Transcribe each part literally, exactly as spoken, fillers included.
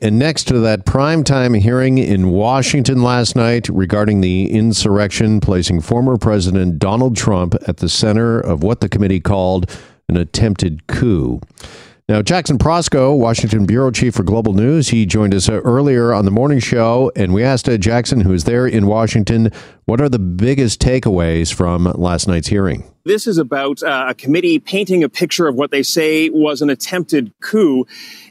And next to that primetime hearing in Washington last night regarding the insurrection, placing former President Donald Trump at the center of what the committee called an attempted coup. Now, Jackson Prosco, Washington bureau chief for Global News, he joined us earlier on the morning show, and we asked Jackson, who is there in Washington, what are the biggest takeaways from last night's hearing? This is about uh, a committee painting a picture of what they say was an attempted coup.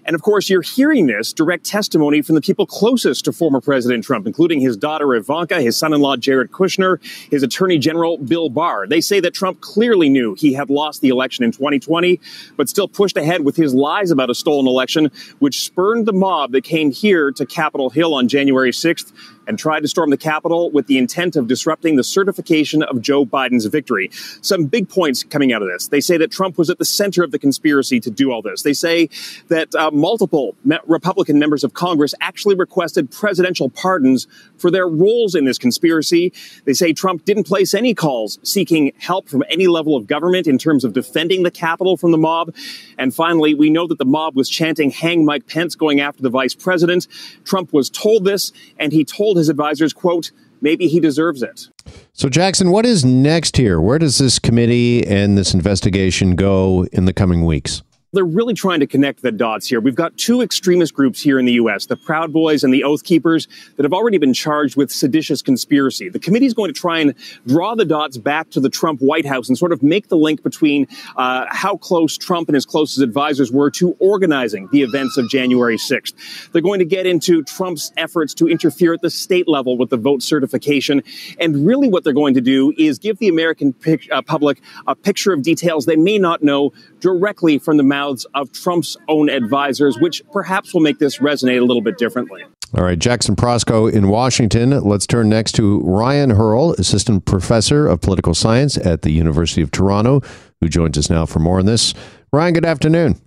And of course, you're hearing this direct testimony from the people closest to former President Trump, including his daughter, Ivanka, his son-in-law, Jared Kushner, his attorney general, Bill Barr. They say that Trump clearly knew he had lost the election in twenty twenty, but still pushed ahead with his lies about a stolen election, which spurned the mob that came here to Capitol Hill on January sixth and tried to storm the Capitol with the intent of disrupting the certification of Joe Biden's victory. Some big points coming out of this. They say that Trump was at the center of the conspiracy to do all this. They say that uh, multiple me- Republican members of Congress actually requested presidential pardons for their roles in this conspiracy. They say Trump didn't place any calls seeking help from any level of government in terms of defending the Capitol from the mob. And finally, we know that the mob was chanting, "Hang Mike Pence," going after the vice president. Trump was told this, and he told his advisors, quote, "Maybe he deserves it." So, Jackson, what is next here? Where does this committee and this investigation go in the coming weeks? They're really trying to connect the dots here. We've got two extremist groups here in the U S, the Proud Boys and the Oath Keepers, that have already been charged with seditious conspiracy. The committee's going to try and draw the dots back to the Trump White House and sort of make the link between uh, how close Trump and his closest advisors were to organizing the events of January sixth. They're going to get into Trump's efforts to interfere at the state level with the vote certification. And really what they're going to do is give the American pic- uh, public a picture of details they may not know directly from the mouth of Trump's own advisors, which perhaps will make this resonate a little bit differently. All right, Jackson Prosco in Washington. Let's turn next to Ryan Hurl, assistant professor of political science at the University of Toronto, who joins us now for more on this. Ryan, good afternoon.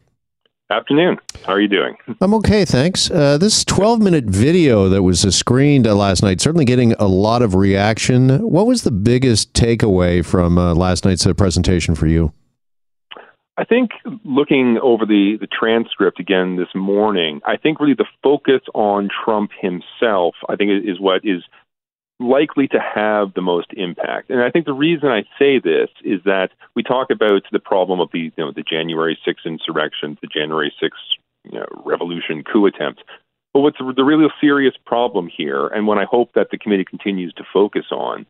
Afternoon. How are you doing? I'm okay, thanks. Uh, this twelve-minute video that was screened uh, last night, certainly getting a lot of reaction. What was the biggest takeaway from uh, last night's uh, presentation for you? I think looking over the, the transcript again this morning, I think really the focus on Trump himself, I think, is what is likely to have the most impact. And I think the reason I say this is that we talk about the problem of the, you know, the January sixth insurrection, the January sixth you know, revolution coup attempt. But what's the really serious problem here, and what I hope that the committee continues to focus on,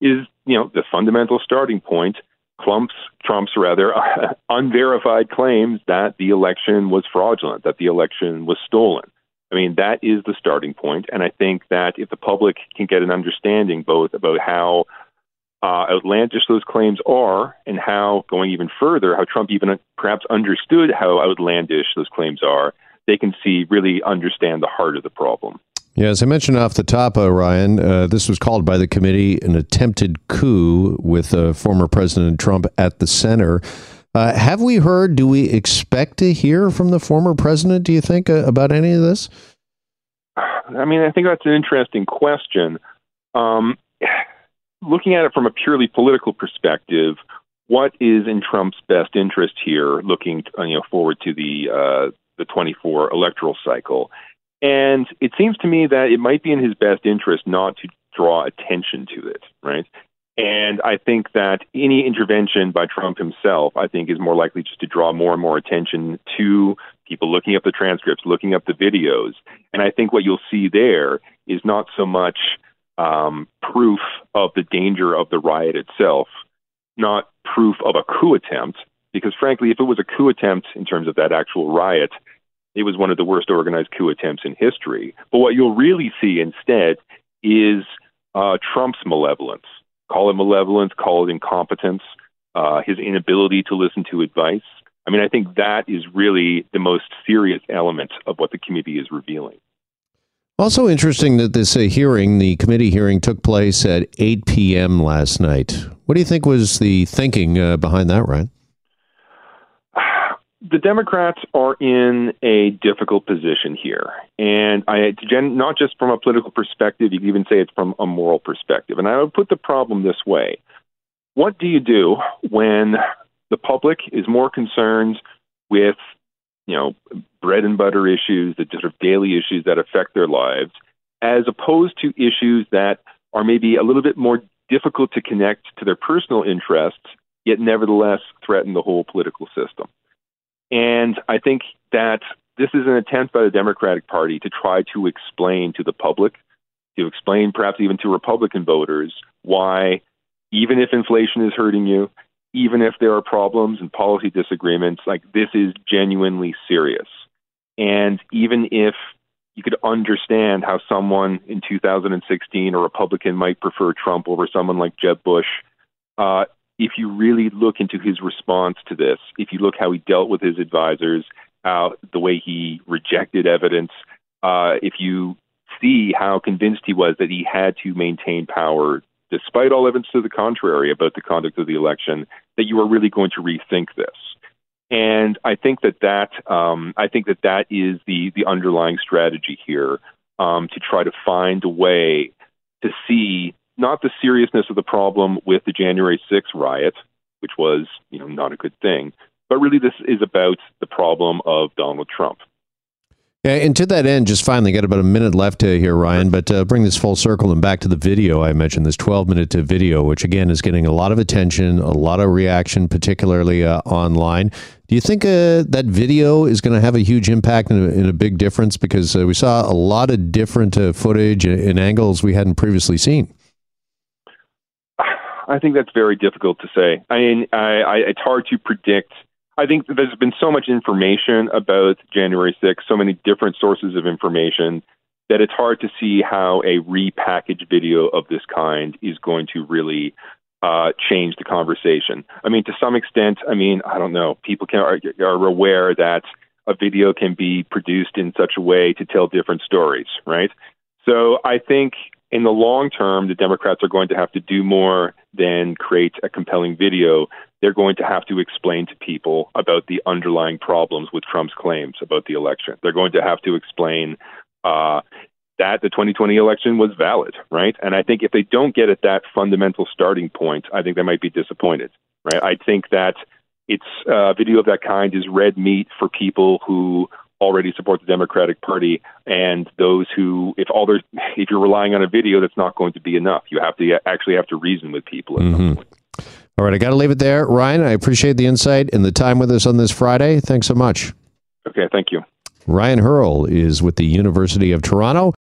is, you know, the fundamental starting point, Trump's, Trump's rather, uh, unverified claims that the election was fraudulent, that the election was stolen. I mean, that is the starting point. And I think that if the public can get an understanding both about how uh, outlandish those claims are and how, going even further, how Trump even perhaps understood how outlandish those claims are, they can see, really understand the heart of the problem. Yeah, as I mentioned off the top, uh, Ryan, uh, this was called by the committee an attempted coup with uh, former President Trump at the center. Uh, have we heard, do we expect to hear from the former president, do you think, uh, about any of this? I mean, I think that's an interesting question. Um, looking at it from a purely political perspective, what is in Trump's best interest here, looking you know, forward to the, uh, the twenty-four electoral cycle? And it seems to me that it might be in his best interest not to draw attention to it, right? And I think that any intervention by Trump himself, I think, is more likely just to draw more and more attention to people looking up the transcripts, looking up the videos. And I think what you'll see there is not so much um, proof of the danger of the riot itself, not proof of a coup attempt, because frankly, if it was a coup attempt in terms of that actual riot, it was one of the worst organized coup attempts in history. But what you'll really see instead is uh, Trump's malevolence. Call it malevolence, call it incompetence, uh, his inability to listen to advice. I mean, I think that is really the most serious element of what the committee is revealing. Also interesting that this uh, hearing, the committee hearing, took place at eight p.m. last night. What do you think was the thinking uh, behind that, Ryan? The Democrats are in a difficult position here, and I, not just from a political perspective, you can even say it's from a moral perspective. And I would put the problem this way. What do you do when the public is more concerned with you know, bread and butter issues, the sort of daily issues that affect their lives, as opposed to issues that are maybe a little bit more difficult to connect to their personal interests, yet nevertheless threaten the whole political system. And I think that this is an attempt by the Democratic Party to try to explain to the public, to explain perhaps even to Republican voters, why even if inflation is hurting you, even if there are problems and policy disagreements, like this is genuinely serious. And even if you could understand how someone in two thousand sixteen, a Republican, might prefer Trump over someone like Jeb Bush, uh, if you really look into his response to this, if you look how he dealt with his advisors, uh, the way he rejected evidence, uh, if you see how convinced he was that he had to maintain power despite all evidence to the contrary about the conduct of the election, that you are really going to rethink this. And I think that that um, I think that that is the the underlying strategy here, um, to try to find a way to see not the seriousness of the problem with the January sixth riot, which was, you know, not a good thing, but really this is about the problem of Donald Trump. Yeah, and to that end, just finally, got about a minute left here, Ryan, but uh, bring this full circle and back to the video I mentioned, this twelve-minute video, which, again, is getting a lot of attention, a lot of reaction, particularly uh, online. Do you think uh, that video is going to have a huge impact and a, and a big difference? Because uh, we saw a lot of different uh, footage and angles we hadn't previously seen. I think that's very difficult to say. I mean, I, I, it's hard to predict. I think that there's been so much information about January sixth, so many different sources of information, that it's hard to see how a repackaged video of this kind is going to really uh, change the conversation. I mean, to some extent, I mean, I don't know, people can, are, are aware that a video can be produced in such a way to tell different stories, right? So I think in the long term, the Democrats are going to have to do more than create a compelling video. They're going to have to explain to people about the underlying problems with Trump's claims about the election. They're going to have to explain uh, that the twenty twenty election was valid, right? And I think if they don't get at that fundamental starting point, I think they might be disappointed, right? I think that it's uh, a video of that kind is red meat for people who already support the Democratic Party, and those who, if all there's, if you're relying on a video, that's not going to be enough. You have to actually have to reason with people at mm-hmm. some point. All right, I got to leave it there. Ryan, I appreciate the insight and the time with us on this Friday. Thanks so much. Okay, thank you. Ryan Hurl is with the University of Toronto.